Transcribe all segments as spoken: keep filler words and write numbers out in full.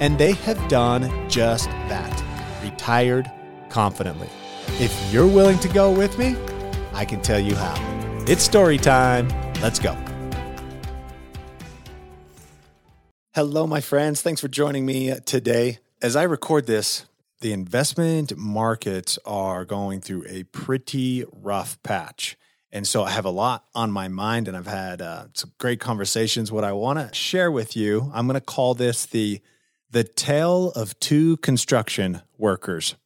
And they have done just that, retired confidently. If you're willing to go with me, I can tell you how. It's story time. Let's go. Hello, my friends. Thanks for joining me today. As I record this, the investment markets are going through a pretty rough patch. And so I have a lot on my mind, and I've had uh, some great conversations. What I want to share with you, I'm going to call this the, the tale of two construction workers.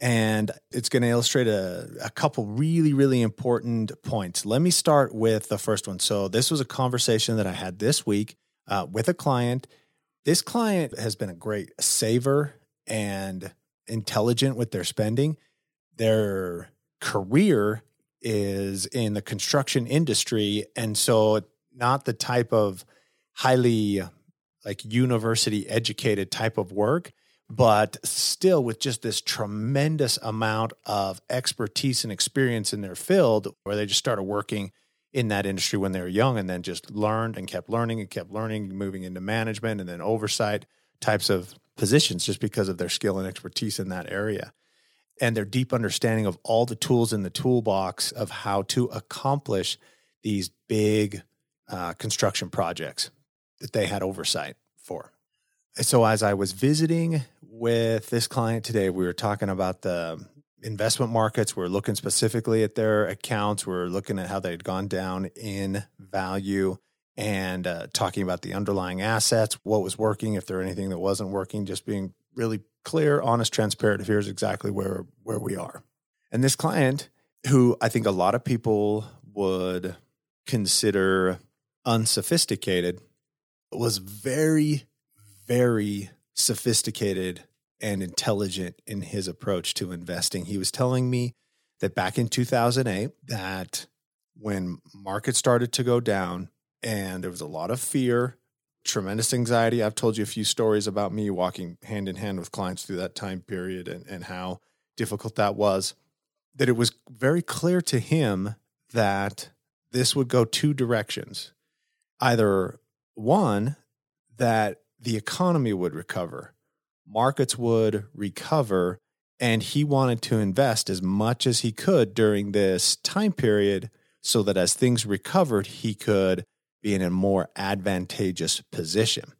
And it's going to illustrate a, a couple really, really important points. Let me start with the first one. So this was a conversation that I had this week. Uh, with a client. This client has been a great saver and intelligent with their spending. Their career is in the construction industry. And so not the type of highly like university educated type of work, but still with just this tremendous amount of expertise and experience in their field, where they just started working in that industry when they were young, and then just learned and kept learning and kept learning, moving into management and then oversight types of positions just because of their skill and expertise in that area. And their deep understanding of all the tools in the toolbox of how to accomplish these big uh, construction projects that they had oversight for. So as I was visiting with this client today, we were talking about the investment markets. We're looking specifically at their accounts. We're looking at how they'd gone down in value and uh, talking about the underlying assets, what was working, if there were anything that wasn't working, just being really clear, honest, transparent. Here's exactly where, where we are. And this client, who I think a lot of people would consider unsophisticated, was very, very sophisticated and intelligent in his approach to investing. He was telling me that back in two thousand eight, that when markets started to go down and there was a lot of fear, tremendous anxiety. I've told you a few stories about me walking hand in hand with clients through that time period and, and how difficult that was, that it was very clear to him that this would go two directions. Either one, that the economy would recover, markets would recover, and he wanted to invest as much as he could during this time period so that as things recovered, he could be in a more advantageous position.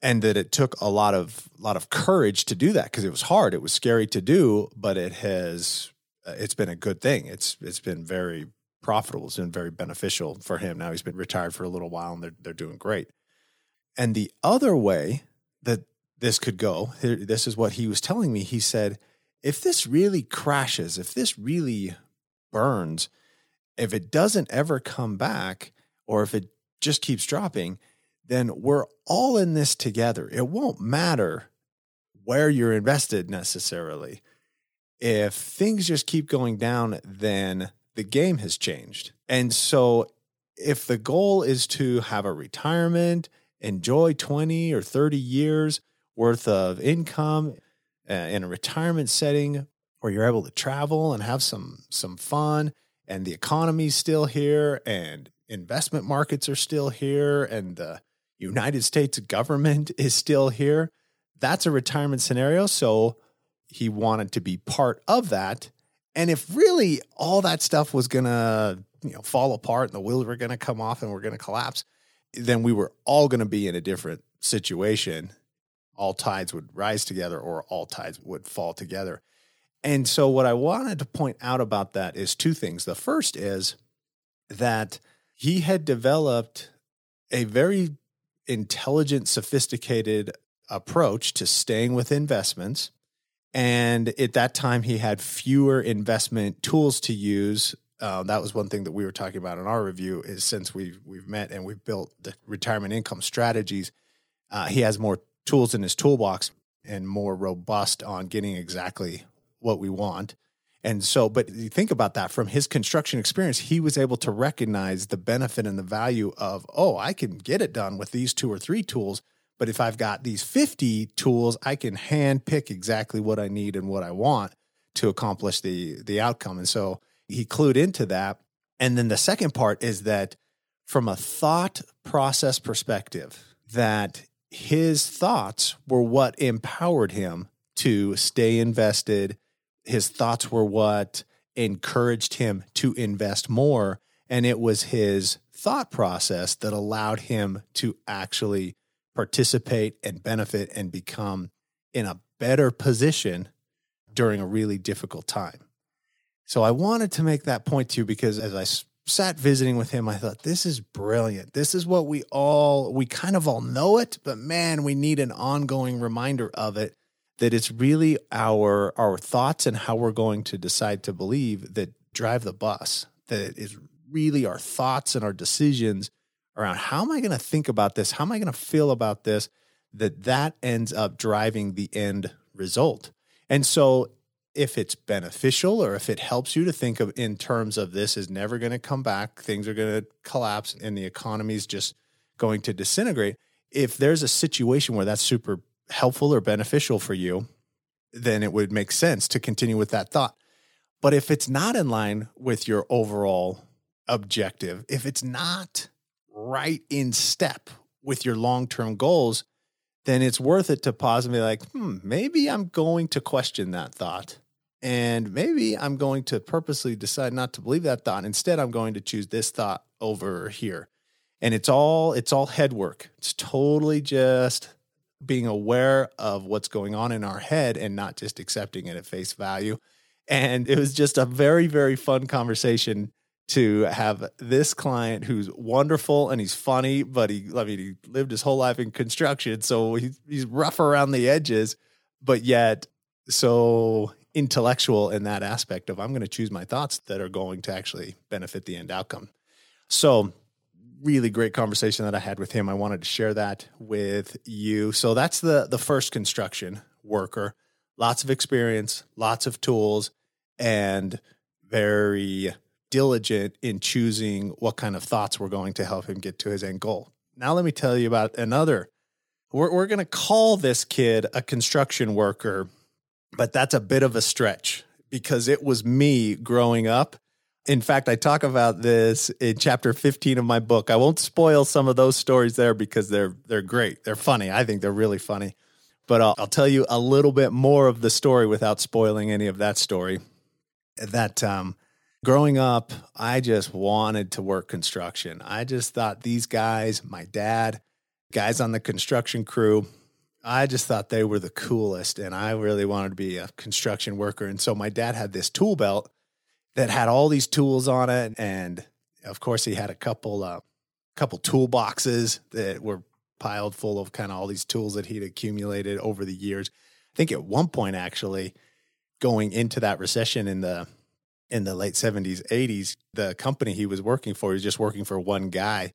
And that it took a lot of lot of courage to do that because it was hard. It was scary to do, but it has it's been a good thing. It's it's been very profitable. It's been very beneficial for him. Now he's been retired for a little while, and they're they're doing great. And the other way that this could go, this is what he was telling me. He said, if this really crashes, if this really burns, if it doesn't ever come back, or if it just keeps dropping, then we're all in this together. It won't matter where you're invested necessarily. If things just keep going down, then the game has changed. And so if the goal is to have a retirement, enjoy twenty or thirty years, worth of income uh, in a retirement setting where you're able to travel and have some some fun, and the economy's still here and investment markets are still here and the United States government is still here. That's a retirement scenario. So he wanted to be part of that. And if really all that stuff was going to, you know, fall apart and the wheels were going to come off and we're going to collapse, then we were all going to be in a different situation. All tides would rise together or all tides would fall together. And so what I wanted to point out about that is two things. The first is that he had developed a very intelligent, sophisticated approach to staying with investments. And at that time, he had fewer investment tools to use. Uh, that was one thing that we were talking about in our review is since we've, we've met and we've built the retirement income strategies, uh, he has more tools in his toolbox and more robust on getting exactly what we want. And so, but you think about that from his construction experience, he was able to recognize the benefit and the value of, oh, I can get it done with these two or three tools. But if I've got these fifty tools, I can hand pick exactly what I need and what I want to accomplish the, the outcome. And so he clued into that. And then the second part is that from a thought process perspective, that his thoughts were what empowered him to stay invested. His thoughts were what encouraged him to invest more. And it was his thought process that allowed him to actually participate and benefit and become in a better position during a really difficult time. So I wanted to make that point to you because as I sat visiting with him, I thought, this is brilliant. This is what we all, we kind of all know it, but man, we need an ongoing reminder of it, that it's really our our thoughts and how we're going to decide to believe that drive the bus, that it is really our thoughts and our decisions around how am I going to think about this? How am I going to feel about this? That that ends up driving the end result. And so if it's beneficial or if it helps you to think of in terms of this is never going to come back, things are going to collapse and the economy is just going to disintegrate. If there's a situation where that's super helpful or beneficial for you, then it would make sense to continue with that thought. But if it's not in line with your overall objective, if it's not right in step with your long-term goals, then it's worth it to pause and be like, hmm, maybe I'm going to question that thought. And maybe I'm going to purposely decide not to believe that thought. Instead, I'm going to choose this thought over here. And it's all it's all head work. It's totally just being aware of what's going on in our head and not just accepting it at face value. And it was just a very, very fun conversation to have this client who's wonderful and he's funny, but he, I mean, he lived his whole life in construction. So he's, he's rough around the edges, but yet so intellectual in that aspect of I'm going to choose my thoughts that are going to actually benefit the end outcome. So really great conversation that I had with him. I wanted to share that with you. So that's the, the first construction worker, lots of experience, lots of tools, and very diligent in choosing what kind of thoughts were going to help him get to his end goal. Now let me tell you about another. We're, we're going to call this kid a construction worker, but that's a bit of a stretch because it was me growing up. In fact, I talk about this in chapter fifteen of my book. I won't spoil some of those stories there because they're they're great. They're funny. I think they're really funny. But I'll, I'll tell you a little bit more of the story without spoiling any of that story. That um Growing up, I just wanted to work construction. I just thought these guys, my dad, guys on the construction crew, I just thought they were the coolest and I really wanted to be a construction worker. And so my dad had this tool belt that had all these tools on it. And of course he had a couple, uh, couple toolboxes that were piled full of kind of all these tools that he'd accumulated over the years. I think at one point actually going into that recession in the in the late seventies, eighties, the company he was working for, he was just working for one guy.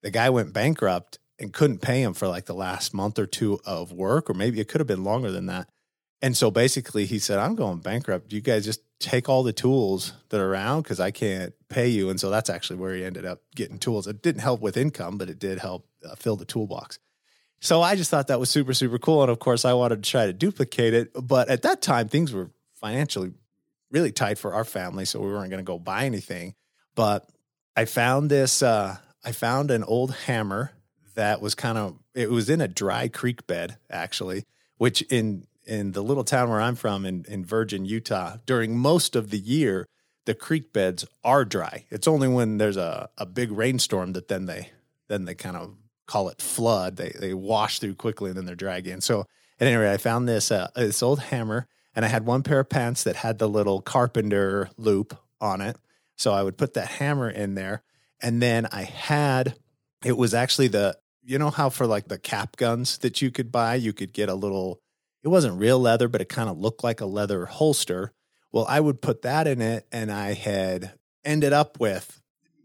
The guy went bankrupt and couldn't pay him for like the last month or two of work, or maybe it could have been longer than that. And so basically he said, I'm going bankrupt. You guys just take all the tools that are around because I can't pay you. And so that's actually where he ended up getting tools. It didn't help with income, but it did help uh, fill the toolbox. So I just thought that was super, super cool. And of course I wanted to try to duplicate it. But at that time, things were financially really tight for our family. So we weren't going to go buy anything, but I found this, uh, I found an old hammer that was kind of, it was in a dry creek bed actually, which in, in the little town where I'm from in, in Virgin, Utah, during most of the year, the creek beds are dry. It's only when there's a, a big rainstorm that then they, then they kind of call it flood. They, they wash through quickly and then they're dry again. So at any rate, I found this, uh, this old hammer. And I had one pair of pants that had the little carpenter loop on it. So I would put that hammer in there. And then I had, it was actually the, you know how for like the cap guns that you could buy, you could get a little, it wasn't real leather, but it kind of looked like a leather holster. Well, I would put that in it. And I had ended up with,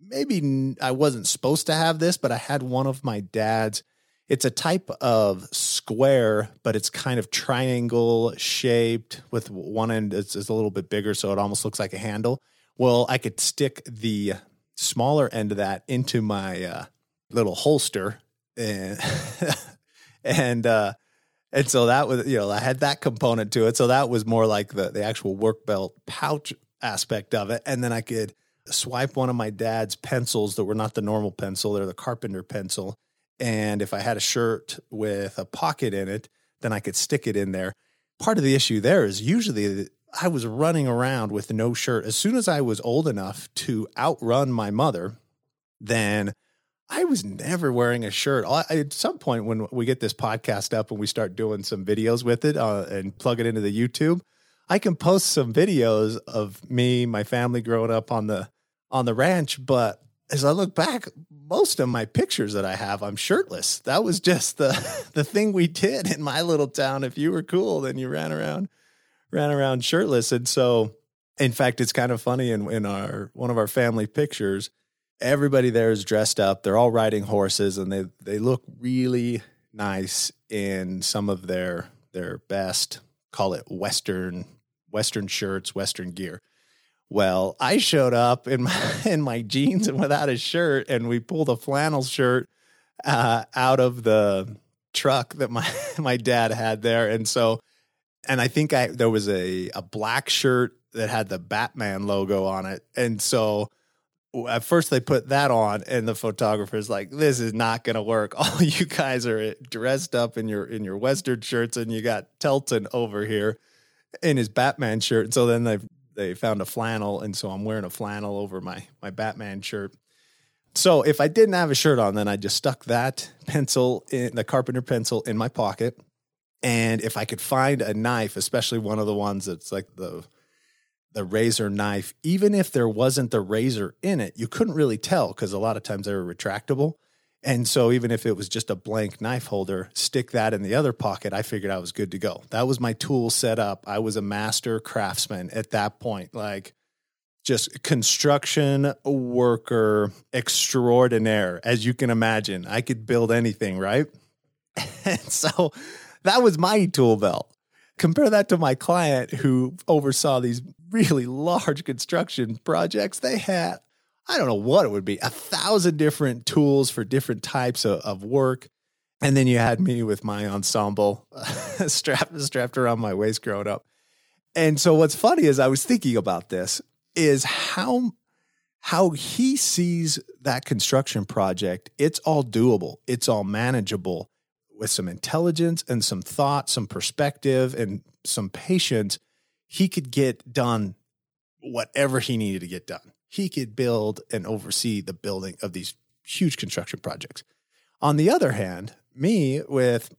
maybe I wasn't supposed to have this, but I had one of my dad's, It's a type of square, but it's kind of triangle shaped with one end is a little bit bigger, so it almost looks like a handle. Well, I could stick the smaller end of that into my uh, little holster, and and uh, and so that was, you know, I had that component to it. So that was more like the the actual work belt pouch aspect of it, and then I could swipe one of my dad's pencils that were not the normal pencil, they're the carpenter pencil. And if I had a shirt with a pocket in it, then I could stick it in there. Part of the issue there is usually I was running around with no shirt. As soon as I was old enough to outrun my mother, then I was never wearing a shirt. At some point when we get this podcast up and we start doing some videos with it uh, and plug it into the YouTube, I can post some videos of me, my family growing up on the on the ranch, but as I look back, most of my pictures that I have, I'm shirtless. That was just the the thing we did in my little town. If you were cool, then you ran around, ran around shirtless. And so, in fact, it's kind of funny. In, in our one of our family pictures, everybody there is dressed up. They're all riding horses, and they they look really nice in some of their their best, call it Western Western shirts, Western gear. Well, I showed up in my in my jeans and without a shirt, and we pulled a flannel shirt uh, out of the truck that my my dad had there, and so, and I think I there was a a black shirt that had the Batman logo on it, and so at first they put that on, and the photographer's like, "This is not going to work. All you guys are dressed up in your in your Western shirts, and you got Telton over here in his Batman shirt." And so then they they found a flannel, and so I'm wearing a flannel over my my Batman shirt. So if I didn't have a shirt on, then I just stuck that pencil, in, the carpenter pencil, in my pocket. And if I could find a knife, especially one of the ones that's like the the razor knife, even if there wasn't the razor in it, you couldn't really tell because a lot of times they were retractable. And so even if it was just a blank knife holder, stick that in the other pocket, I figured I was good to go. That was my tool set up. I was a master craftsman at that point, like just construction worker extraordinaire, as you can imagine. I could build anything, right? And so that was my tool belt. Compare that to my client who oversaw these really large construction projects. They had, I don't know what it would be, a thousand different tools for different types of, of work. And then you had me with my ensemble strapped, strapped around my waist growing up. And so what's funny is I was thinking about this, is how, how he sees that construction project. It's all doable. It's all manageable with some intelligence and some thought, some perspective, and some patience. He could get done whatever he needed to get done. He could build and oversee the building of these huge construction projects. On the other hand, me with,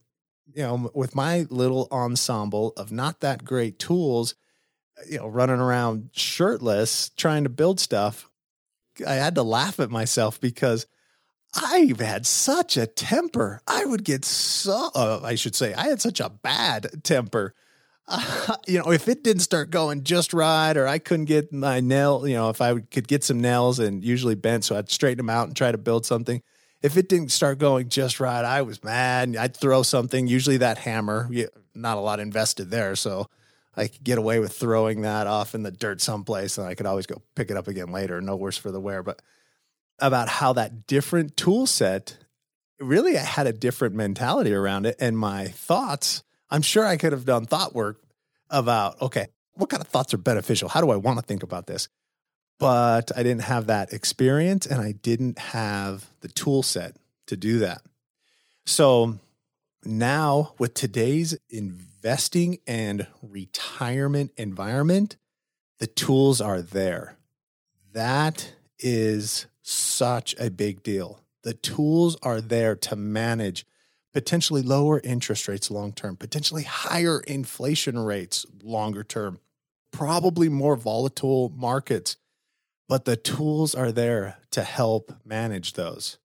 you know, with my little ensemble of not that great tools, you know, running around shirtless, trying to build stuff, I had to laugh at myself because I've had such a temper. I would get so, uh, I should say, I had such a bad temper. Uh, you know, if it didn't start going just right, or I couldn't get my nail, you know, if I could get some nails and usually bent, so I'd straighten them out and try to build something. If it didn't start going just right, I was mad and I'd throw something, usually that hammer, not a lot invested there. So I could get away with throwing that off in the dirt someplace, and I could always go pick it up again later. No worse for the wear. But about how that different tool set, really I had a different mentality around it, and my thoughts. I'm sure I could have done thought work about, okay, what kind of thoughts are beneficial? How do I want to think about this? But I didn't have that experience, and I didn't have the tool set to do that. So now with today's investing and retirement environment, the tools are there. That is such a big deal. The tools are there to manage potentially lower interest rates long-term, potentially higher inflation rates longer-term, probably more volatile markets, but the tools are there to help manage those.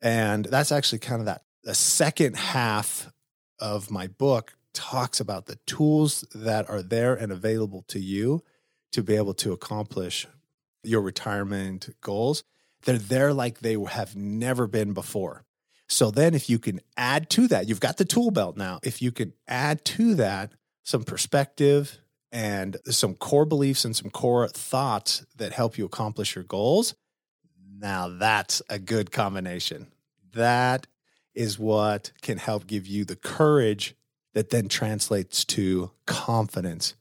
And that's actually kind of that. The second half of my book talks about the tools that are there and available to you to be able to accomplish your retirement goals. They're there like they have never been before. So then if you can add to that, you've got the tool belt now. If you can add to that some perspective and some core beliefs and some core thoughts that help you accomplish your goals, now that's a good combination. That is what can help give you the courage that then translates to confidence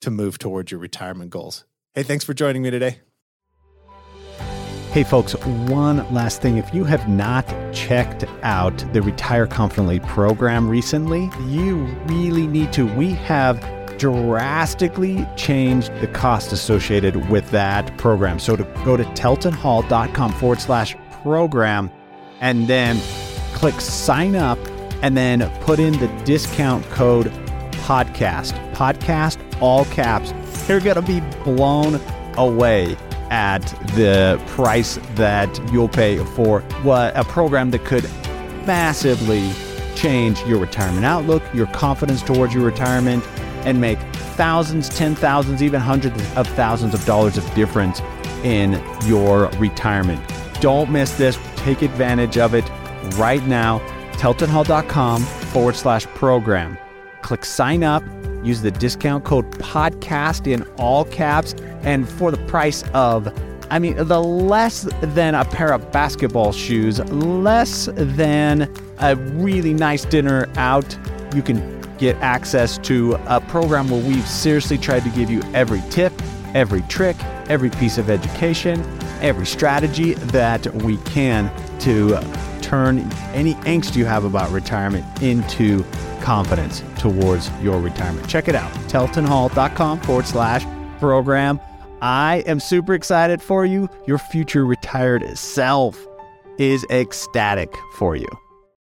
to move towards your retirement goals. Hey, thanks for joining me today. Hey folks, one last thing. If you have not checked out the Retire Confidently program recently, you really need to. We have drastically changed the cost associated with that program. So to go to teltonhall.com forward slash program and then click sign up and then put in the discount code podcast, podcast, all caps. You're going to be blown away at the price that you'll pay for what a program that could massively change your retirement outlook, your confidence towards your retirement, and make thousands, ten thousands, even hundreds of thousands of dollars of difference in your retirement. Don't miss this. Take advantage of it right now. Telton Hall dot com forward slash program. Click sign up. Use the discount code podcast in all caps, and for the price of, I mean, the less than a pair of basketball shoes, less than a really nice dinner out, you can get access to a program where we've seriously tried to give you every tip, every trick, every piece of education, every strategy that we can to turn any angst you have about retirement into confidence towards your retirement. Check it out. Telton Hall dot com forward slash program. I am super excited for you. Your future retired self is ecstatic for you.